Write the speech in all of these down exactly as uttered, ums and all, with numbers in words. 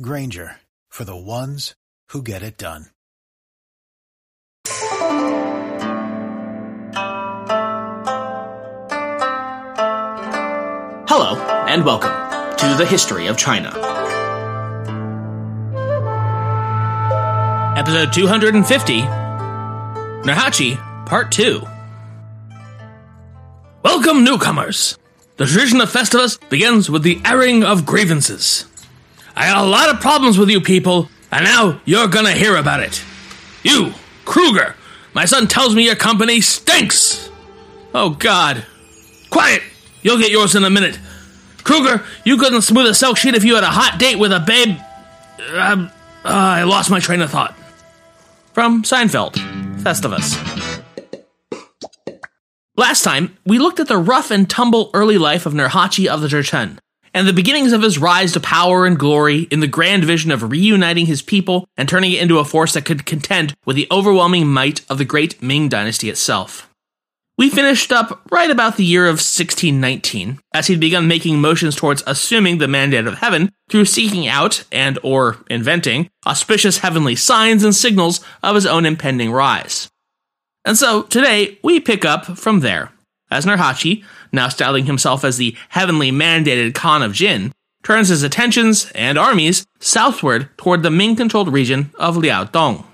Grainger, for the ones who get it done. Hello, and welcome to The History of China. Episode two hundred fifty, Nurhachi, Part two. Welcome, newcomers! The tradition of Festivus begins with the airing of grievances. I had a lot of problems with you people, and now you're gonna hear about it. You, Kruger, my son tells me your company stinks! Oh, God. Quiet! You'll get yours in a minute. Kruger, you couldn't smooth a silk sheet if you had a hot date with a babe... Um, uh, I lost my train of thought. From Seinfeld, Festivus. Last time, we looked at the rough and tumble early life of Nurhaci of the Jurchen, and the beginnings of his rise to power and glory in the grand vision of reuniting his people and turning it into a force that could contend with the overwhelming might of the great Ming dynasty itself. We finished up right about the year of sixteen nineteen, as he'd begun making motions towards assuming the mandate of heaven through seeking out, and or inventing, auspicious heavenly signs and signals of his own impending rise. And so, today, we pick up from there, as Nurhaci, now styling himself as the heavenly mandated Khan of Jin, turns his attentions and armies southward toward the Ming-controlled region of Liaodong.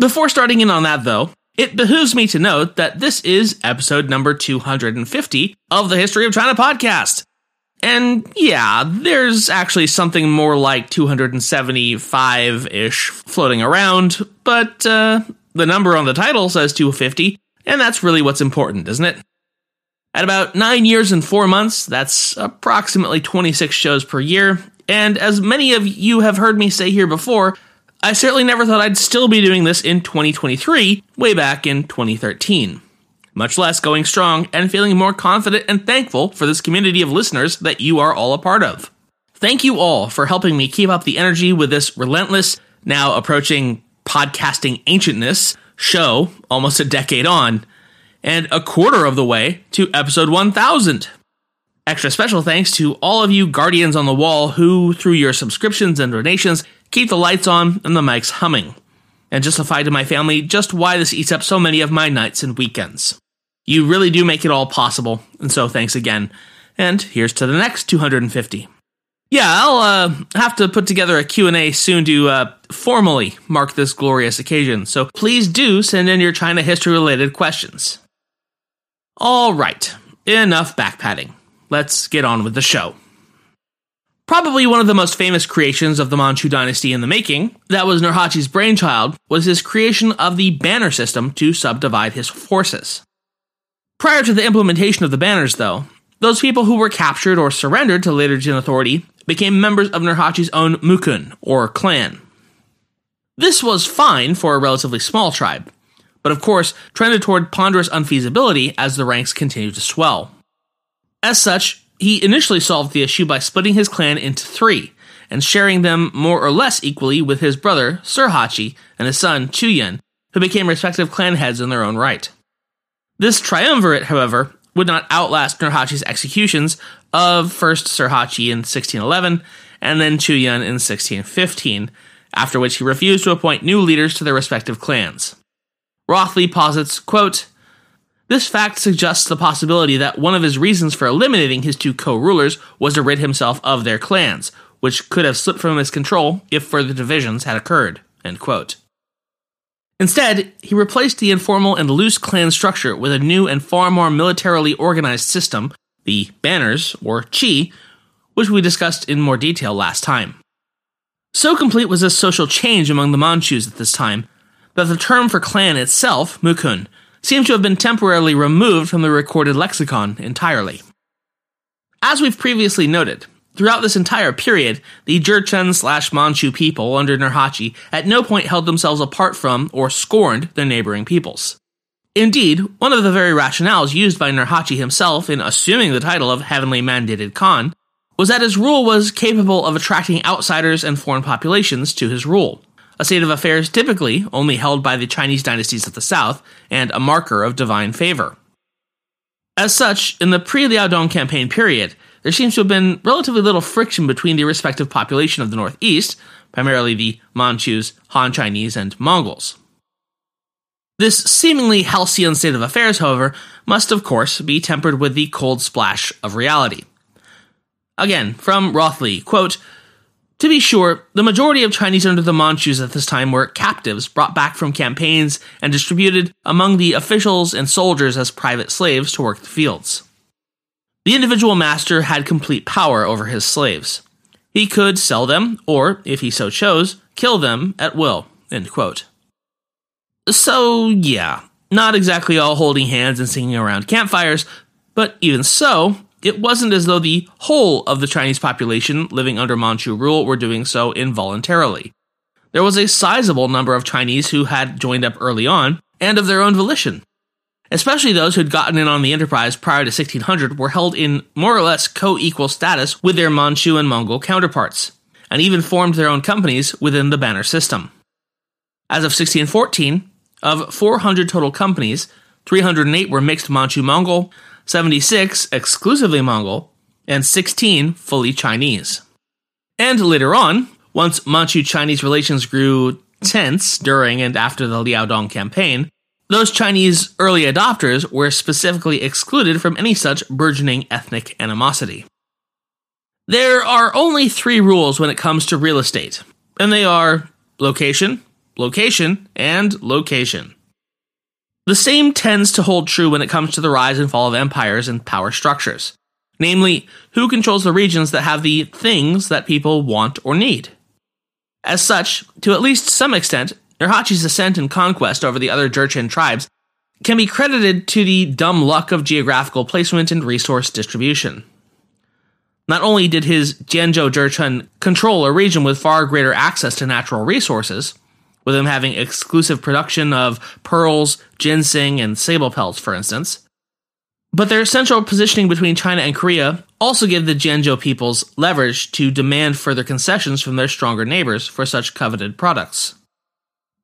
Before starting in on that, though, it behooves me to note that this is episode number two hundred fifty of the History of China podcast. And yeah, there's actually something more like two hundred seventy-five-ish floating around, but uh, the number on the title says two hundred fifty, and that's really what's important, isn't it? At about nine years and four months, that's approximately twenty-six shows per year, and as many of you have heard me say here before, I certainly never thought I'd still be doing this in twenty twenty-three, way back in twenty thirteen. Much less going strong and feeling more confident and thankful for this community of listeners that you are all a part of. Thank you all for helping me keep up the energy with this relentless, now approaching podcasting ancientness, show almost a decade on, and a quarter of the way to episode one thousand. Extra special thanks to all of you guardians on the wall who, through your subscriptions and donations, keep the lights on and the mics humming, and justify to my family just why this eats up so many of my nights and weekends. You really do make it all possible, and so thanks again. And here's to the next two hundred fifty. Yeah, I'll uh, have to put together a Q and A soon to uh, formally mark this glorious occasion, so please do send in your China history-related questions. All right, enough backpatting. Let's get on with the show. Probably one of the most famous creations of the Manchu dynasty in the making, that was Nurhaci's brainchild, was his creation of the banner system to subdivide his forces. Prior to the implementation of the banners, though, those people who were captured or surrendered to later Jin authority became members of Nurhaci's own Mukun, or clan. This was fine for a relatively small tribe, but of course trended toward ponderous unfeasibility as the ranks continued to swell. As such, he initially solved the issue by splitting his clan into three, and sharing them more or less equally with his brother, Šurhaci, and his son, Chuyun, who became respective clan heads in their own right. This triumvirate, however, would not outlast Nurhaci's executions of first Šurhaci in sixteen eleven, and then Chuyun in sixteen fifteen, after which he refused to appoint new leaders to their respective clans. Rothley posits, quote, "This fact suggests the possibility that one of his reasons for eliminating his two co-rulers was to rid himself of their clans, which could have slipped from his control if further divisions had occurred." End quote. Instead, he replaced the informal and loose clan structure with a new and far more militarily organized system, the banners, or Qi, which we discussed in more detail last time. So complete was this social change among the Manchus at this time, that the term for clan itself, Mukun, seem to have been temporarily removed from the recorded lexicon entirely. As we've previously noted, Throughout this entire period, the Jurchen slash Manchu people under Nurhaci at no point held themselves apart from or scorned their neighboring peoples. Indeed, one of the very rationales used by Nurhaci himself in assuming the title of Heavenly Mandated Khan was that his rule was capable of attracting outsiders and foreign populations to his rule, a state of affairs typically only held by the Chinese dynasties of the south and a marker of divine favor. As such, in the pre-Liaodong campaign period, there seems to have been relatively little friction between the respective population of the northeast, primarily the Manchus, Han Chinese, and Mongols. This seemingly halcyon state of affairs, however, must of course be tempered with the cold splash of reality. Again, from Rothley, quote, "To be sure, the majority of Chinese under the Manchus at this time were captives brought back from campaigns and distributed among the officials and soldiers as private slaves to work the fields. The individual master had complete power over his slaves. He could sell them, or, if he so chose, kill them at will," end quote. So, yeah, not exactly all holding hands and singing around campfires, but even so, it wasn't as though the whole of the Chinese population living under Manchu rule were doing so involuntarily. There was a sizable number of Chinese who had joined up early on, and of their own volition. Especially those who'd gotten in on the enterprise prior to sixteen hundred were held in more or less co-equal status with their Manchu and Mongol counterparts, and even formed their own companies within the banner system. As of sixteen fourteen, of four hundred total companies, three hundred eight were mixed Manchu-Mongol, seventy-six exclusively Mongol, and sixteen fully Chinese. And later on, once Manchu-Chinese relations grew tense during and after the Liaodong campaign, those Chinese early adopters were specifically excluded from any such burgeoning ethnic animosity. There are only three rules when it comes to real estate, and they are location, location, and location. The same tends to hold true when it comes to the rise and fall of empires and power structures. Namely, who controls the regions that have the things that people want or need? As such, to at least some extent, Nurhaci's ascent and conquest over the other Jurchen tribes can be credited to the dumb luck of geographical placement and resource distribution. Not only did his Jianzhou Jurchen control a region with far greater access to natural resources, with him having exclusive production of pearls, ginseng, and sable pelts, for instance. But their central positioning between China and Korea also gave the Jianzhou peoples leverage to demand further concessions from their stronger neighbors for such coveted products.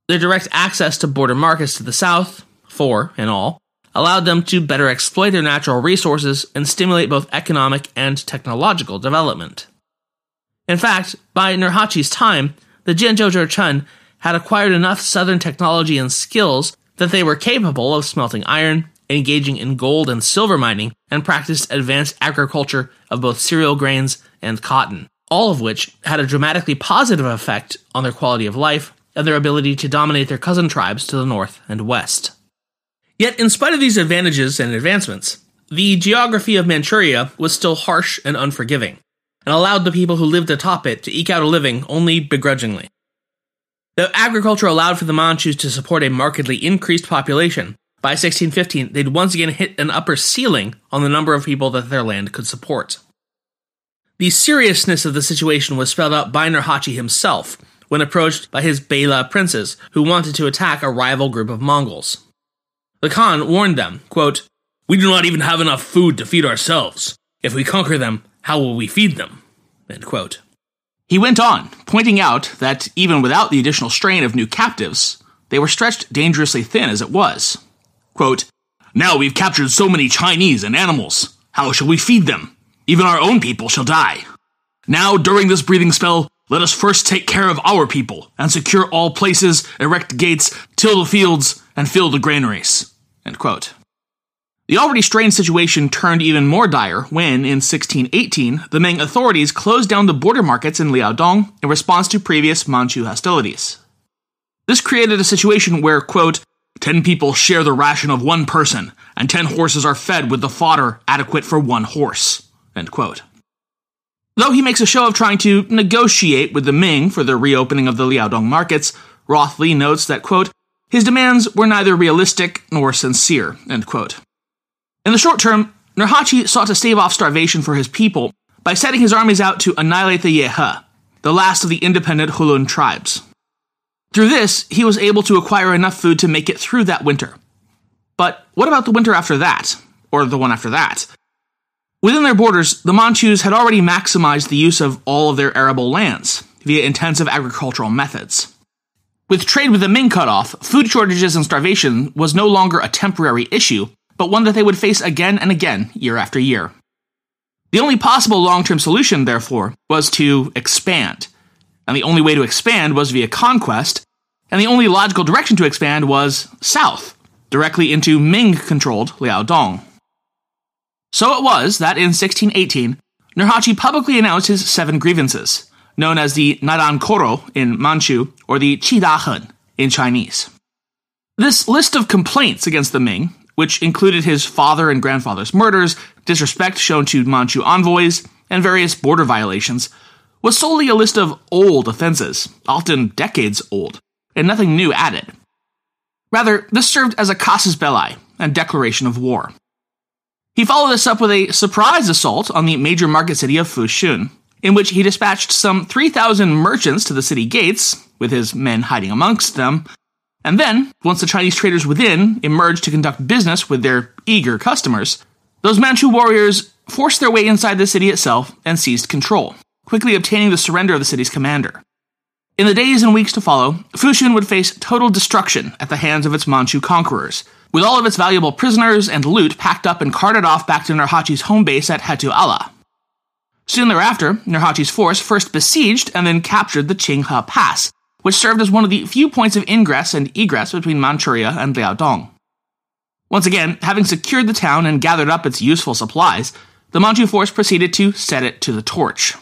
Their direct access to border markets to the south, four in all, allowed them to better exploit their natural resources and stimulate both economic and technological development. In fact, by Nurhaci's time, the Jianzhou Jurchen had acquired enough southern technology and skills that they were capable of smelting iron, engaging in gold and silver mining, and practiced advanced agriculture of both cereal grains and cotton, all of which had a dramatically positive effect on their quality of life and their ability to dominate their cousin tribes to the north and west. Yet, in spite of these advantages and advancements, the geography of Manchuria was still harsh and unforgiving, and allowed the people who lived atop it to eke out a living only begrudgingly. Though agriculture allowed for the Manchus to support a markedly increased population, by sixteen fifteen they'd once again hit an upper ceiling on the number of people that their land could support. The seriousness of the situation was spelled out by Nurhaci himself when approached by his Beila princes, who wanted to attack a rival group of Mongols. The Khan warned them, quote, "We do not even have enough food to feed ourselves. If we conquer them, how will we feed them?" End quote. He went on, pointing out that even without the additional strain of new captives, they were stretched dangerously thin as it was. Quote, "Now we've captured so many Chinese and animals. How shall we feed them? Even our own people shall die. Now, during this breathing spell, let us first take care of our people, and secure all places, erect gates, till the fields, and fill the granaries." End quote. The already strained situation turned even more dire when, in sixteen eighteen, the Ming authorities closed down the border markets in Liaodong in response to previous Manchu hostilities. This created a situation where, quote, ten people share the ration of one person, and ten horses are fed with the fodder adequate for one horse," end quote. Though he makes a show of trying to negotiate with the Ming for the reopening of the Liaodong markets, Rothley notes that, quote, "His demands were neither realistic nor sincere," end quote. In the short term, Nurhaci sought to stave off starvation for his people by setting his armies out to annihilate the Yehe, the last of the independent Hulun tribes. Through this, he was able to acquire enough food to make it through that winter. But what about the winter after that, or the one after that? Within their borders, the Manchus had already maximized the use of all of their arable lands, via intensive agricultural methods. With trade with the Ming cut off, food shortages and starvation was no longer a temporary issue, but one that they would face again and again, year after year. The only possible long-term solution, therefore, was to expand. And the only way to expand was via conquest, and the only logical direction to expand was south, directly into Ming-controlled Liaodong. So it was that in sixteen eighteen, Nurhaci publicly announced his seven grievances, known as the Nadan Koro in Manchu, or the Qidahan in Chinese. This list of complaints against the Ming, which included his father and grandfather's murders, disrespect shown to Manchu envoys, and various border violations, was solely a list of old offenses, often decades old, and nothing new added. Rather, this served as a casus belli, a declaration of war. He followed this up with a surprise assault on the major market city of Fushun, in which he dispatched some three thousand merchants to the city gates, with his men hiding amongst them, and then, once the Chinese traders within emerged to conduct business with their eager customers, those Manchu warriors forced their way inside the city itself and seized control, quickly obtaining the surrender of the city's commander. In the days and weeks to follow, Fushun would face total destruction at the hands of its Manchu conquerors, with all of its valuable prisoners and loot packed up and carted off back to Nurhaci's home base at Hetu'ala. Soon thereafter, Nurhaci's force first besieged and then captured the Qinghe Pass, which served as one of the few points of ingress and egress between Manchuria and Liaodong. Once again, having secured the town and gathered up its useful supplies, the Manchu force proceeded to set it to the torch.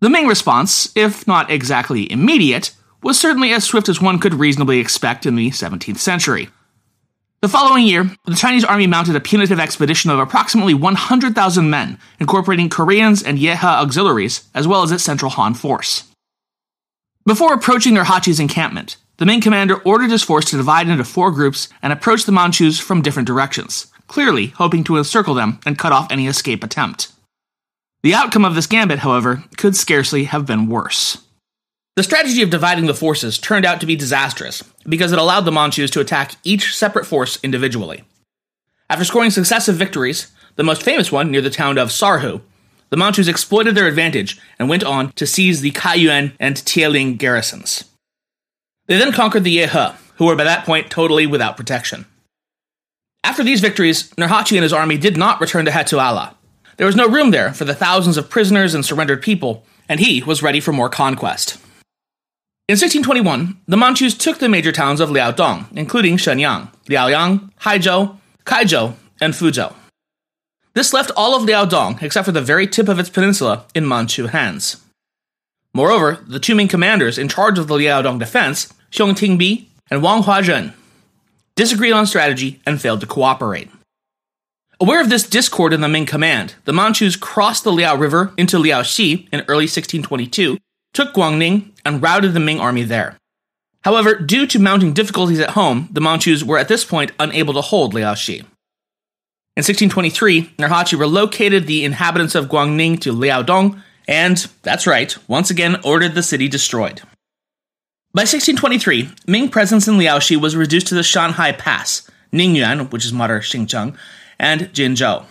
The Ming response, if not exactly immediate, was certainly as swift as one could reasonably expect in the seventeenth century. The following year, the Chinese army mounted a punitive expedition of approximately one hundred thousand men, incorporating Koreans and Yehe auxiliaries, as well as its central Han force. Before approaching Nurhaci's encampment, the Ming commander ordered his force to divide into four groups and approach the Manchus from different directions, clearly hoping to encircle them and cut off any escape attempt. The outcome of this gambit, however, could scarcely have been worse. The strategy of dividing the forces turned out to be disastrous, because it allowed the Manchus to attack each separate force individually. After scoring successive victories, the most famous one near the town of Sarhu, the Manchus exploited their advantage and went on to seize the Kaiyuan and Tieling garrisons. They then conquered the Yehe, who were by that point totally without protection. After these victories, Nurhaci and his army did not return to Hattu'ala. There was no room there for the thousands of prisoners and surrendered people, and he was ready for more conquest. In sixteen twenty-one, the Manchus took the major towns of Liaodong, including Shenyang, Liaoyang, Haizhou, Kaizhou, and Fuzhou. This left all of Liaodong, except for the very tip of its peninsula, in Manchu hands. Moreover, the two Ming commanders in charge of the Liaodong defense, Xiong Tingbi and Wang Huazhen, disagreed on strategy and failed to cooperate. Aware of this discord in the Ming command, the Manchus crossed the Liao River into Liaoxi in early sixteen twenty-two, took Guangning, and routed the Ming army there. However, due to mounting difficulties at home, the Manchus were at this point unable to hold Liaoxi. In sixteen twenty-three, Nurhaci relocated the inhabitants of Guangning to Liaodong, and, that's right, once again ordered the city destroyed. By sixteen twenty-three, Ming presence in Liaoxi was reduced to the Shanhai Pass, Ningyuan, which is modern Xinjiang, and Jinzhou.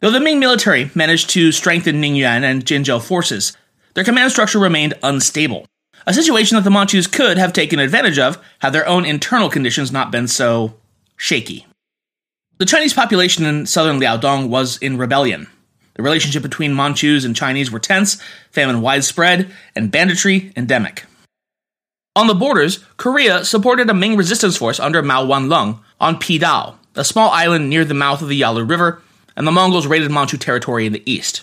Though the Ming military managed to strengthen Ningyuan and Jinzhou forces, their command structure remained unstable, a situation that the Manchus could have taken advantage of had their own internal conditions not been so shaky. The Chinese population in southern Liaodong was in rebellion. The relationship between Manchus and Chinese were tense, famine widespread, and banditry endemic. On the borders, Korea supported a Ming resistance force under Mao Wanlong on Pidao, a small island near the mouth of the Yalu River, and the Mongols raided Manchu territory in the east.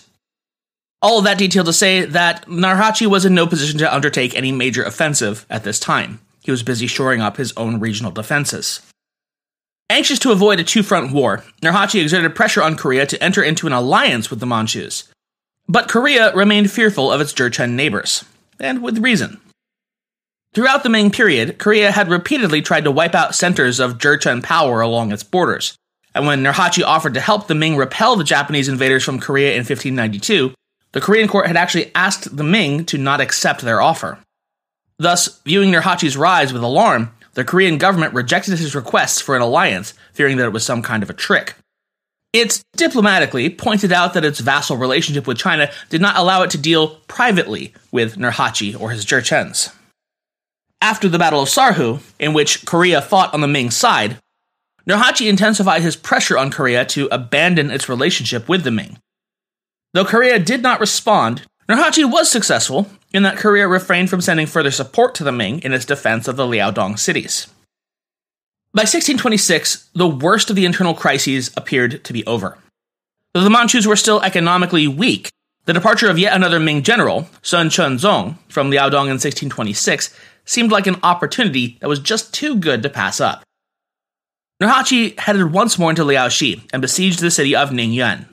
All of that detail to say that Nurhaci was in no position to undertake any major offensive at this time. He was busy shoring up his own regional defenses. Anxious to avoid a two-front war, Nurhaci exerted pressure on Korea to enter into an alliance with the Manchus. But Korea remained fearful of its Jurchen neighbors, and with reason. Throughout the Ming period, Korea had repeatedly tried to wipe out centers of Jurchen power along its borders, and when Nurhachi offered to help the Ming repel the Japanese invaders from Korea in fifteen ninety-two, the Korean court had actually asked the Ming to not accept their offer. Thus, viewing Nurhachi's rise with alarm, the Korean government rejected his requests for an alliance, fearing that it was some kind of a trick. It's diplomatically pointed out that its vassal relationship with China did not allow it to deal privately with Nurhaci or his Jurchens. After the Battle of Sarhu, in which Korea fought on the Ming side, Nurhaci intensified his pressure on Korea to abandon its relationship with the Ming. Though Korea did not respond, Nurhaci was successful in that Korea refrained from sending further support to the Ming in its defense of the Liaodong cities. By sixteen twenty-six, the worst of the internal crises appeared to be over. Though the Manchus were still economically weak, the departure of yet another Ming general, Sun Chunzong, from Liaodong in sixteen twenty-six, seemed like an opportunity that was just too good to pass up. Nurhaci headed once more into Liaoxi and besieged the city of Ningyuan.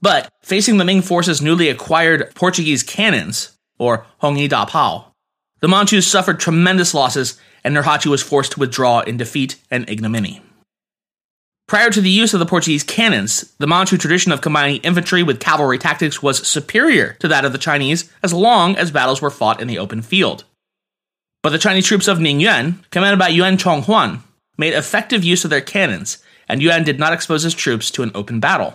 But, facing the Ming forces' newly acquired Portuguese cannons, or Hongyi Da Pao, the Manchus suffered tremendous losses, and Nurhaci was forced to withdraw in defeat and ignominy. Prior to the use of the Portuguese cannons, the Manchu tradition of combining infantry with cavalry tactics was superior to that of the Chinese as long as battles were fought in the open field. But the Chinese troops of Ningyuan, commanded by Yuan Chonghuan, made effective use of their cannons, and Yuan did not expose his troops to an open battle.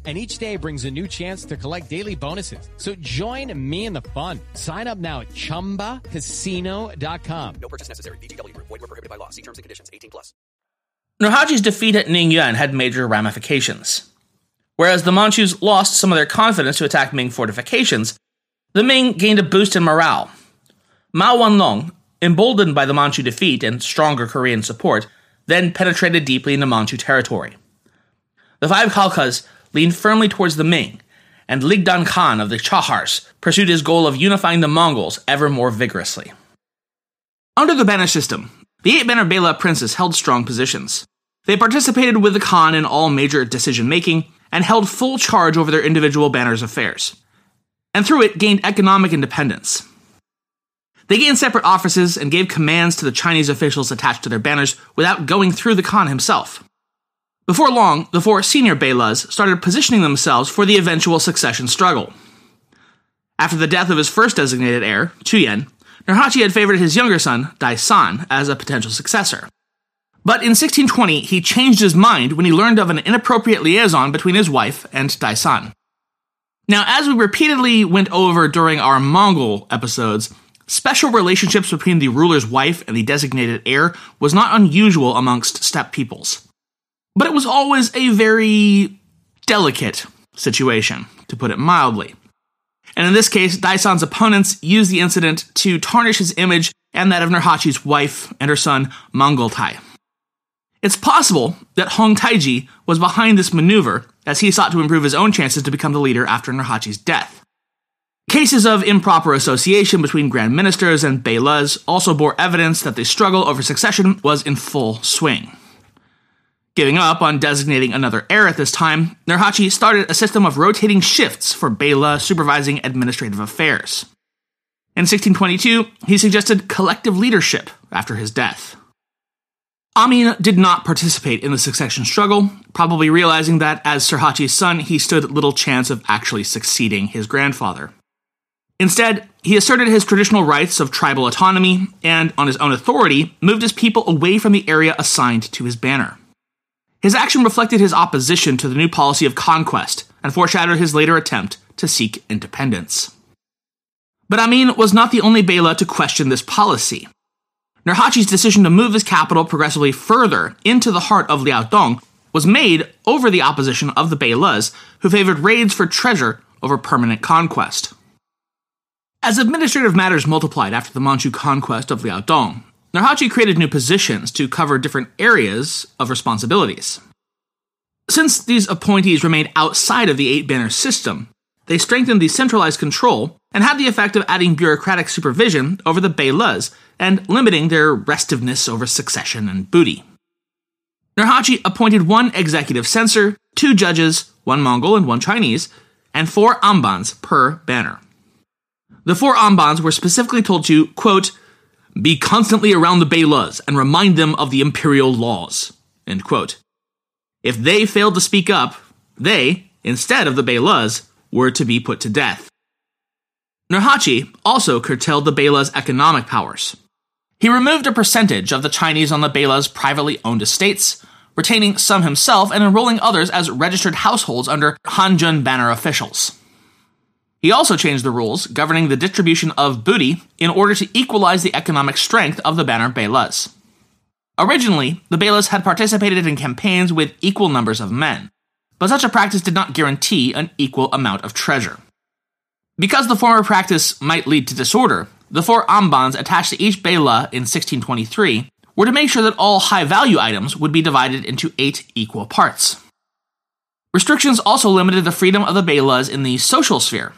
And each day brings a new chance to collect daily bonuses. So join me in the fun. Sign up now at chumba casino dot com. No purchase necessary. V G W Group. Void where prohibited by law. See terms and conditions. eighteen plus. Nurhaci's defeat at Ningyuan had major ramifications. Whereas the Manchus lost some of their confidence to attack Ming fortifications, the Ming gained a boost in morale. Mao Wanlong, emboldened by the Manchu defeat and stronger Korean support, then penetrated deeply into Manchu territory. The five Khalkhas leaned firmly towards the Ming, and Ligdan Khan of the Chahars pursued his goal of unifying the Mongols ever more vigorously. Under the Banish system, the eight Banner Beila princes held strong positions. They participated with the Khan in all major decision-making and held full charge over their individual banners' affairs, and through it gained economic independence. They gained separate offices and gave commands to the Chinese officials attached to their banners without going through the Khan himself. Before long, the four senior Beilas started positioning themselves for the eventual succession struggle. After the death of his first designated heir, Chuyun, Nurhaci had favored his younger son, Daisan, as a potential successor. But in sixteen twenty, he changed his mind when he learned of an inappropriate liaison between his wife and Daisan. Now, as we repeatedly went over during our Mongol episodes, special relationships between the ruler's wife and the designated heir was not unusual amongst steppe peoples. But it was always a very delicate situation, to put it mildly. And in this case, Daisan's opponents used the incident to tarnish his image and that of Nurhaci's wife and her son, Mongoltai. It's possible that Hong Taiji was behind this maneuver as he sought to improve his own chances to become the leader after Nurhaci's death. Cases of improper association between Grand Ministers and Beilas also bore evidence that the struggle over succession was in full swing. Giving up on designating another heir at this time, Nurhaci started a system of rotating shifts for Beila supervising administrative affairs. In sixteen twenty-two, he suggested collective leadership after his death. Amin did not participate in the succession struggle, probably realizing that as Šurhaci's son, he stood little chance of actually succeeding his grandfather. Instead, he asserted his traditional rights of tribal autonomy and, on his own authority, moved his people away from the area assigned to his banner. His action reflected his opposition to the new policy of conquest and foreshadowed his later attempt to seek independence. But Amin was not the only Beila to question this policy. Nurhaci's decision to move his capital progressively further into the heart of Liaodong was made over the opposition of the Beilas, who favored raids for treasure over permanent conquest. As administrative matters multiplied after the Manchu conquest of Liaodong, Nurhaci created new positions to cover different areas of responsibilities. Since these appointees remained outside of the eight-banner system, they strengthened the centralized control and had the effect of adding bureaucratic supervision over the Beilas and limiting their restiveness over succession and booty. Nurhachi appointed one executive censor, two judges, one Mongol and one Chinese, and four ambans per banner. The four ambans were specifically told to, quote, be constantly around the Beilas and remind them of the imperial laws, end quote. If they failed to speak up, they, instead of the Beilas, were to be put to death. Nurhachi also curtailed the Beila's economic powers. He removed a percentage of the Chinese on the Beila's privately owned estates, retaining some himself and enrolling others as registered households under Hanjun banner officials. He also changed the rules governing the distribution of booty in order to equalize the economic strength of the banner Beilas. Originally, the Beilas had participated in campaigns with equal numbers of men, but such a practice did not guarantee an equal amount of treasure. Because the former practice might lead to disorder, the four ambans attached to each Beila in sixteen twenty-three were to make sure that all high-value items would be divided into eight equal parts. Restrictions also limited the freedom of the Beilas in the social sphere.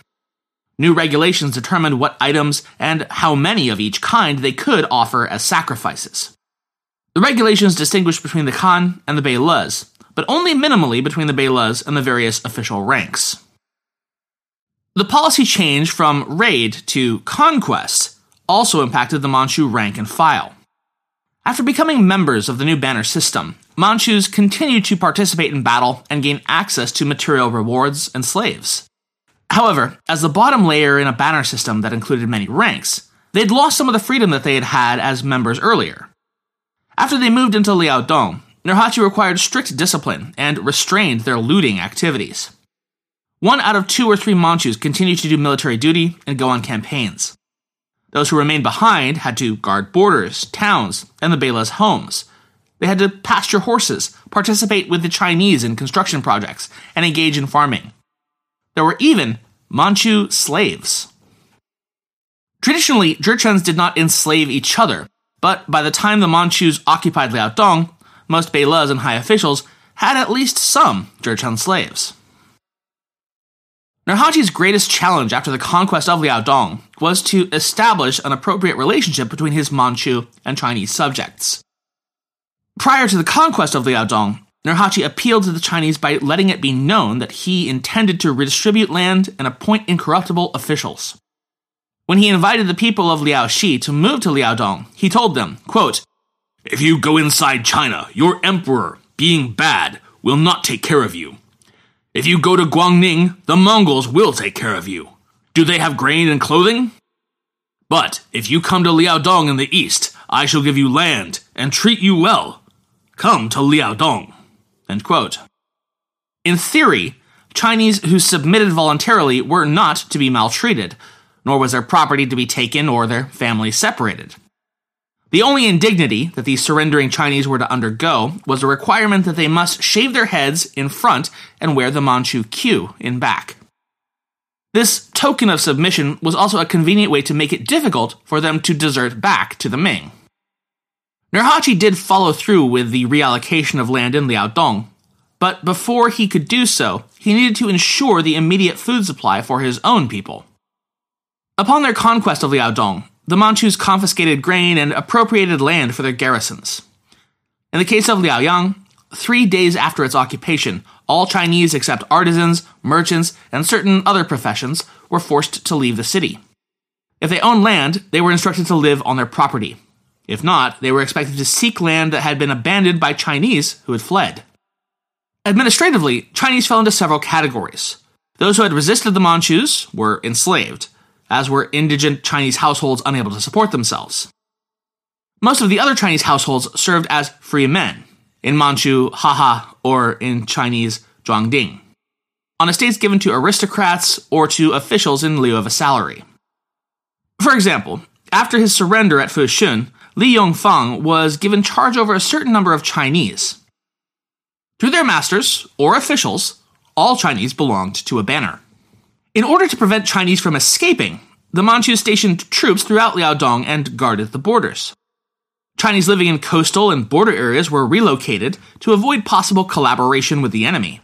New regulations determined what items and how many of each kind they could offer as sacrifices. The regulations distinguished between the Khan and the Beilas, but only minimally between the Beilas and the various official ranks. The policy change from raid to conquest also impacted the Manchu rank and file. After becoming members of the new banner system, Manchus continued to participate in battle and gain access to material rewards and slaves. However, as the bottom layer in a banner system that included many ranks, they'd lost some of the freedom that they had had as members earlier. After they moved into Liaodong, Nurhaci required strict discipline and restrained their looting activities. One out of two or three Manchus continued to do military duty and go on campaigns. Those who remained behind had to guard borders, towns, and the Beila's homes. They had to pasture horses, participate with the Chinese in construction projects, and engage in farming. There were even Manchu slaves. Traditionally, Jurchens did not enslave each other, but by the time the Manchus occupied Liaodong, most Beilas and high officials had at least some Jurchen slaves. Nurhaci's greatest challenge after the conquest of Liaodong was to establish an appropriate relationship between his Manchu and Chinese subjects. Prior to the conquest of Liaodong, Nurhaci appealed to the Chinese by letting it be known that he intended to redistribute land and appoint incorruptible officials. When he invited the people of Liaoxi to move to Liaodong, he told them, quote, if you go inside China, your emperor, being bad, will not take care of you. If you go to Guangning, the Mongols will take care of you. Do they have grain and clothing? But if you come to Liaodong in the east, I shall give you land and treat you well. Come to Liaodong. End quote. In theory, Chinese who submitted voluntarily were not to be maltreated, nor was their property to be taken or their family separated. The only indignity that these surrendering Chinese were to undergo was a requirement that they must shave their heads in front and wear the Manchu queue in back. This token of submission was also a convenient way to make it difficult for them to desert back to the Ming. Nurhaci did follow through with the reallocation of land in Liaodong, but before he could do so, he needed to ensure the immediate food supply for his own people. Upon their conquest of Liaodong, the Manchus confiscated grain and appropriated land for their garrisons. In the case of Liaoyang, three days after its occupation, all Chinese except artisans, merchants, and certain other professions were forced to leave the city. If they owned land, they were instructed to live on their property. If not, they were expected to seek land that had been abandoned by Chinese who had fled. Administratively, Chinese fell into several categories. Those who had resisted the Manchus were enslaved, as were indigent Chinese households unable to support themselves. Most of the other Chinese households served as free men, in Manchu, haha, or in Chinese, zhuangding, on estates given to aristocrats or to officials in lieu of a salary. For example, after his surrender at Fushun, Li Yongfang was given charge over a certain number of Chinese. Through their masters, or officials, all Chinese belonged to a banner. In order to prevent Chinese from escaping, the Manchus stationed troops throughout Liaodong and guarded the borders. Chinese living in coastal and border areas were relocated to avoid possible collaboration with the enemy.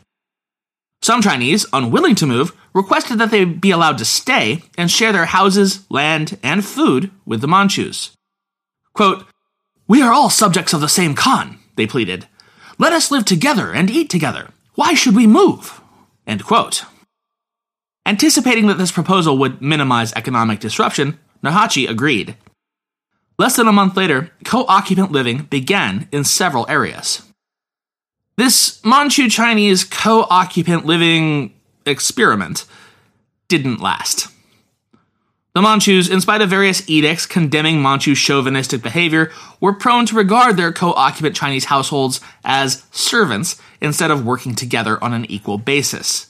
Some Chinese, unwilling to move, requested that they be allowed to stay and share their houses, land, and food with the Manchus. Quote, "We are all subjects of the same Khan," they pleaded. "Let us live together and eat together. Why should we move?" End quote. Anticipating that this proposal would minimize economic disruption, Nurhaci agreed. Less than a month later, co-occupant living began in several areas. This Manchu Chinese co-occupant living experiment didn't last. The Manchus, in spite of various edicts condemning Manchu chauvinistic behavior, were prone to regard their co-occupant Chinese households as servants instead of working together on an equal basis.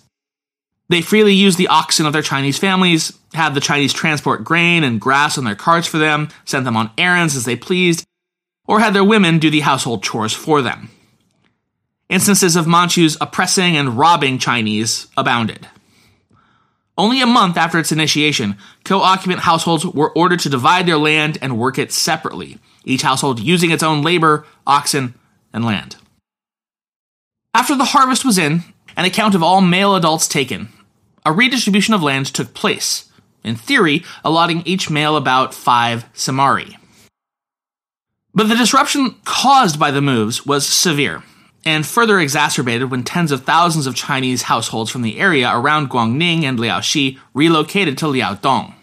They freely used the oxen of their Chinese families, had the Chinese transport grain and grass on their carts for them, sent them on errands as they pleased, or had their women do the household chores for them. Instances of Manchus oppressing and robbing Chinese abounded. Only a month after its initiation, co-occupant households were ordered to divide their land and work it separately, each household using its own labor, oxen, and land. After the harvest was in, an account of all male adults taken, a redistribution of land took place, in theory allotting each male about five samari. But the disruption caused by the moves was severe, and further exacerbated when tens of thousands of Chinese households from the area around Guangning and Liaoxi relocated to Liaodong,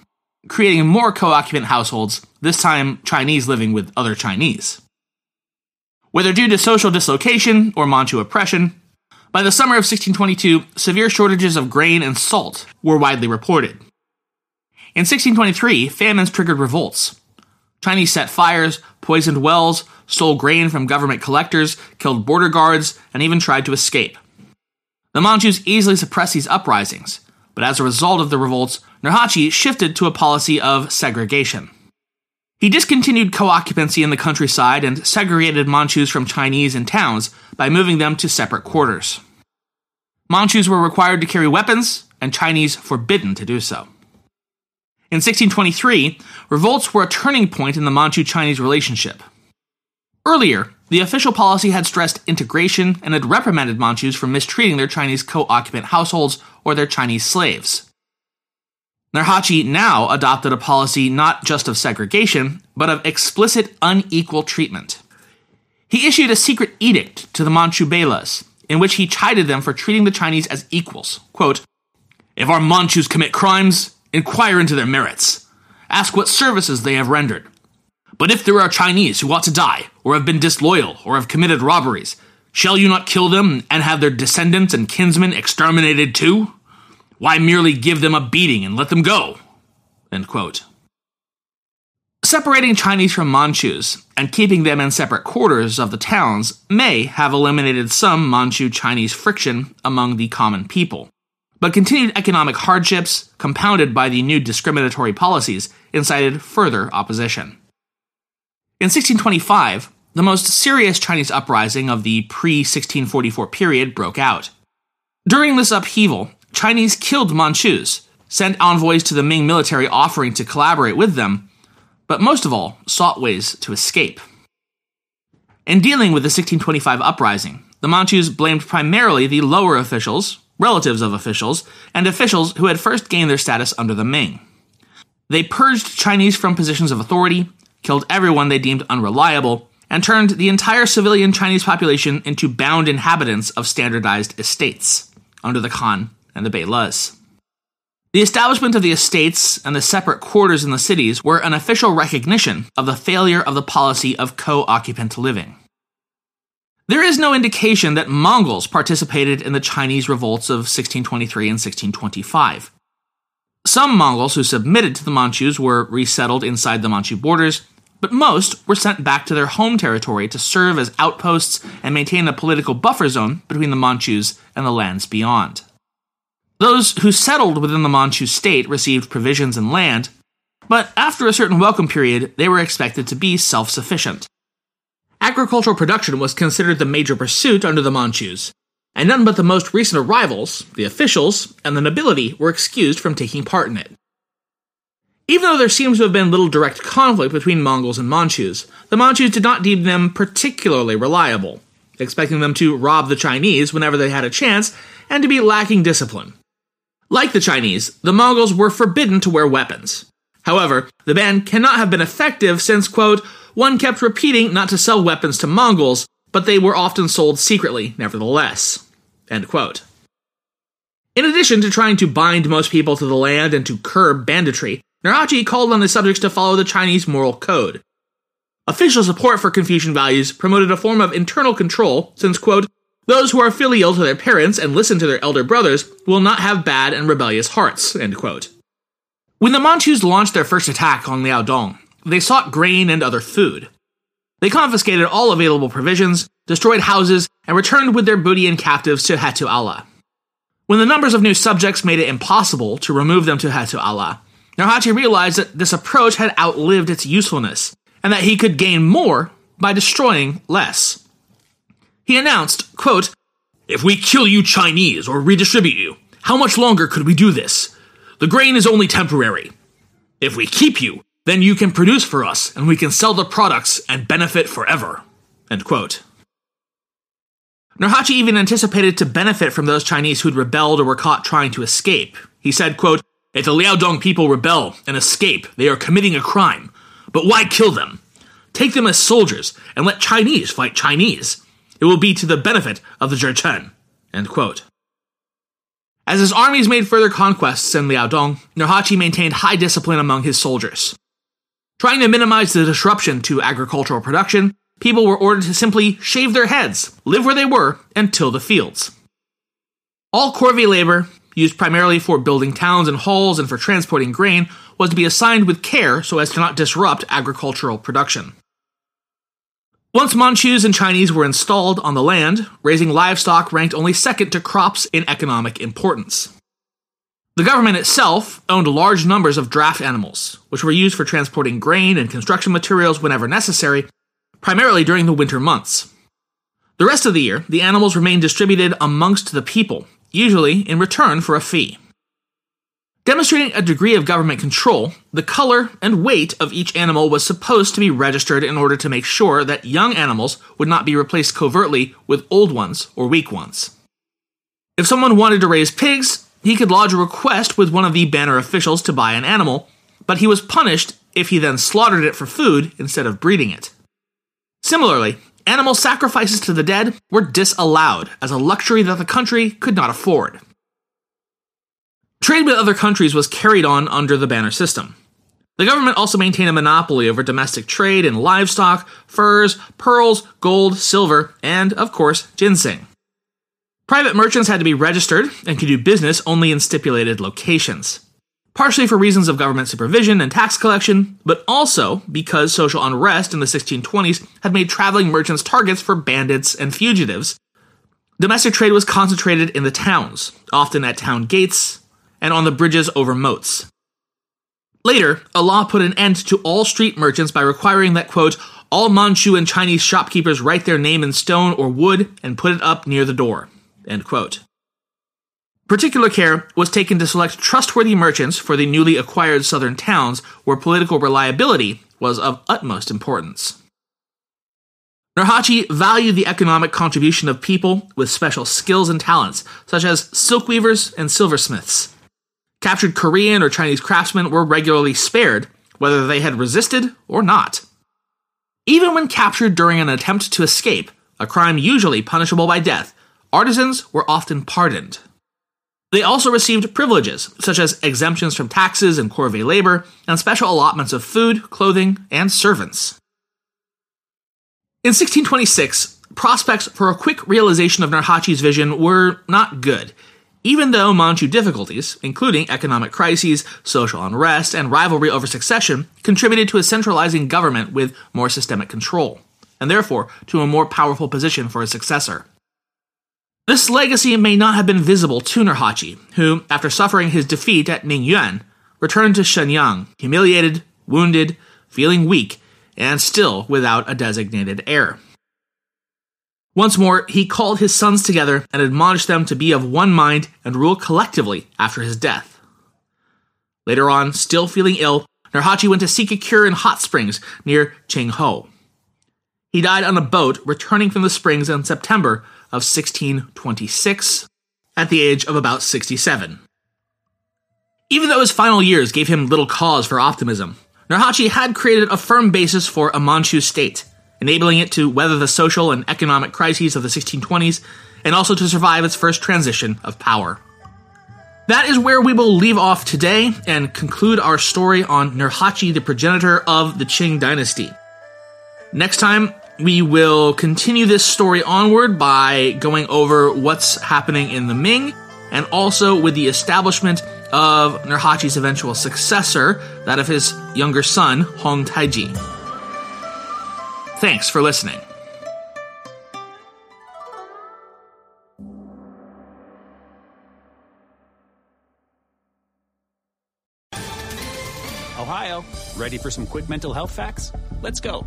creating more co-occupant households, this time Chinese living with other Chinese. Whether due to social dislocation or Manchu oppression, by the summer of sixteen twenty-two, severe shortages of grain and salt were widely reported. In sixteen twenty-three, famines triggered revolts. Chinese set fires, poisoned wells, stole grain from government collectors, killed border guards, and even tried to escape. The Manchus easily suppressed these uprisings, but as a result of the revolts, Nurhaci shifted to a policy of segregation. He discontinued co-occupancy in the countryside and segregated Manchus from Chinese in towns by moving them to separate quarters. Manchus were required to carry weapons, and Chinese forbidden to do so. In sixteen twenty-three, revolts were a turning point in the Manchu-Chinese relationship. Earlier, the official policy had stressed integration and had reprimanded Manchus for mistreating their Chinese co-occupant households or their Chinese slaves. Nurhaci now adopted a policy not just of segregation, but of explicit unequal treatment. He issued a secret edict to the Manchu Beilas, in which he chided them for treating the Chinese as equals. Quote, "If our Manchus commit crimes, inquire into their merits. Ask what services they have rendered. But if there are Chinese who ought to die, or have been disloyal, or have committed robberies, shall you not kill them and have their descendants and kinsmen exterminated too? Why merely give them a beating and let them go?" End quote. Separating Chinese from Manchus and keeping them in separate quarters of the towns may have eliminated some Manchu-Chinese friction among the common people, but continued economic hardships, compounded by the new discriminatory policies, incited further opposition. In sixteen twenty-five, the most serious Chinese uprising of the pre-sixteen forty-four period broke out. During this upheaval, Chinese killed Manchus, sent envoys to the Ming military offering to collaborate with them, but most of all, sought ways to escape. In dealing with the sixteen twenty-five uprising, the Manchus blamed primarily the lower officials, relatives of officials, and officials who had first gained their status under the Ming. They purged Chinese from positions of authority, killed everyone they deemed unreliable, and turned the entire civilian Chinese population into bound inhabitants of standardized estates under the Khan and the Beilas. The establishment of the estates and the separate quarters in the cities were an official recognition of the failure of the policy of co-occupant living. There is no indication that Mongols participated in the Chinese revolts of sixteen twenty-three and sixteen twenty-five. Some Mongols who submitted to the Manchus were resettled inside the Manchu borders, but most were sent back to their home territory to serve as outposts and maintain a political buffer zone between the Manchus and the lands beyond. Those who settled within the Manchu state received provisions and land, but after a certain welcome period, they were expected to be self-sufficient. Agricultural production was considered the major pursuit under the Manchus, and none but the most recent arrivals, the officials, and the nobility were excused from taking part in it. Even though there seems to have been little direct conflict between Mongols and Manchus, the Manchus did not deem them particularly reliable, expecting them to rob the Chinese whenever they had a chance and to be lacking discipline. Like the Chinese, the Mongols were forbidden to wear weapons. However, the ban cannot have been effective since, quote, one kept repeating not to sell weapons to Mongols, but they were often sold secretly, nevertheless." End quote. In addition to trying to bind most people to the land and to curb banditry, Nurhaci called on his subjects to follow the Chinese moral code. Official support for Confucian values promoted a form of internal control, since, quote, "those who are filial to their parents and listen to their elder brothers will not have bad and rebellious hearts," end quote. When the Manchus launched their first attack on Liaodong, they sought grain and other food. They confiscated all available provisions, destroyed houses, and returned with their booty and captives to Hattu'ala. When the numbers of new subjects made it impossible to remove them to Hattu'ala, Nurhaci realized that this approach had outlived its usefulness, and that he could gain more by destroying less. He announced, quote, "If we kill you Chinese or redistribute you, how much longer could we do this? The grain is only temporary. If we keep you, then you can produce for us, and we can sell the products and benefit forever," end quote. Nurhaci even anticipated to benefit from those Chinese who'd rebelled or were caught trying to escape. He said, quote, "If the Liaodong people rebel and escape, they are committing a crime. But why kill them? Take them as soldiers and let Chinese fight Chinese. It will be to the benefit of the Jurchen," end quote. As his armies made further conquests in Liaodong, Nurhaci maintained high discipline among his soldiers. Trying to minimize the disruption to agricultural production, people were ordered to simply shave their heads, live where they were, and till the fields. All corvée labor, used primarily for building towns and halls and for transporting grain, was to be assigned with care so as to not disrupt agricultural production. Once Manchus and Chinese were installed on the land, raising livestock ranked only second to crops in economic importance. The government itself owned large numbers of draft animals, which were used for transporting grain and construction materials whenever necessary, primarily during the winter months. The rest of the year, the animals remained distributed amongst the people, usually in return for a fee. Demonstrating a degree of government control, the color and weight of each animal was supposed to be registered in order to make sure that young animals would not be replaced covertly with old ones or weak ones. If someone wanted to raise pigs, he could lodge a request with one of the banner officials to buy an animal, but he was punished if he then slaughtered it for food instead of breeding it. Similarly, animal sacrifices to the dead were disallowed as a luxury that the country could not afford. Trade with other countries was carried on under the banner system. The government also maintained a monopoly over domestic trade in livestock, furs, pearls, gold, silver, and, of course, ginseng. Private merchants had to be registered and could do business only in stipulated locations, partially for reasons of government supervision and tax collection, but also because social unrest in the sixteen twenties had made traveling merchants targets for bandits and fugitives. Domestic trade was concentrated in the towns, often at town gates, and on the bridges over moats. Later, a law put an end to all street merchants by requiring that, quote, "all Manchu and Chinese shopkeepers write their name in stone or wood and put it up near the door," end quote. Particular care was taken to select trustworthy merchants for the newly acquired southern towns where political reliability was of utmost importance. Nurhaci valued the economic contribution of people with special skills and talents, such as silk weavers and silversmiths. Captured Korean or Chinese craftsmen were regularly spared, whether they had resisted or not. Even when captured during an attempt to escape, a crime usually punishable by death, artisans were often pardoned. They also received privileges, such as exemptions from taxes and corvée labor, and special allotments of food, clothing, and servants. In sixteen twenty-six, prospects for a quick realization of Nurhaci's vision were not good, even though Manchu difficulties, including economic crises, social unrest, and rivalry over succession, contributed to a centralizing government with more systemic control, and therefore to a more powerful position for his successor. This legacy may not have been visible to Nurhaci, who, after suffering his defeat at Ningyuan, returned to Shenyang, humiliated, wounded, feeling weak, and still without a designated heir. Once more, he called his sons together and admonished them to be of one mind and rule collectively after his death. Later on, still feeling ill, Nurhaci went to seek a cure in hot springs near Qinghou. He died on a boat returning from the springs in September of sixteen twenty-six, at the age of about sixty-seven. Even though his final years gave him little cause for optimism, Nurhaci had created a firm basis for a Manchu state, enabling it to weather the social and economic crises of the sixteen twenties, and also to survive its first transition of power. That is where we will leave off today and conclude our story on Nurhaci, the progenitor of the Qing dynasty. Next time, we will continue this story onward by going over what's happening in the Ming, and also with the establishment of Nurhaci's eventual successor, that of his younger son, Hong Taiji. Thanks for listening. Ohio, ready for some quick mental health facts? Let's go.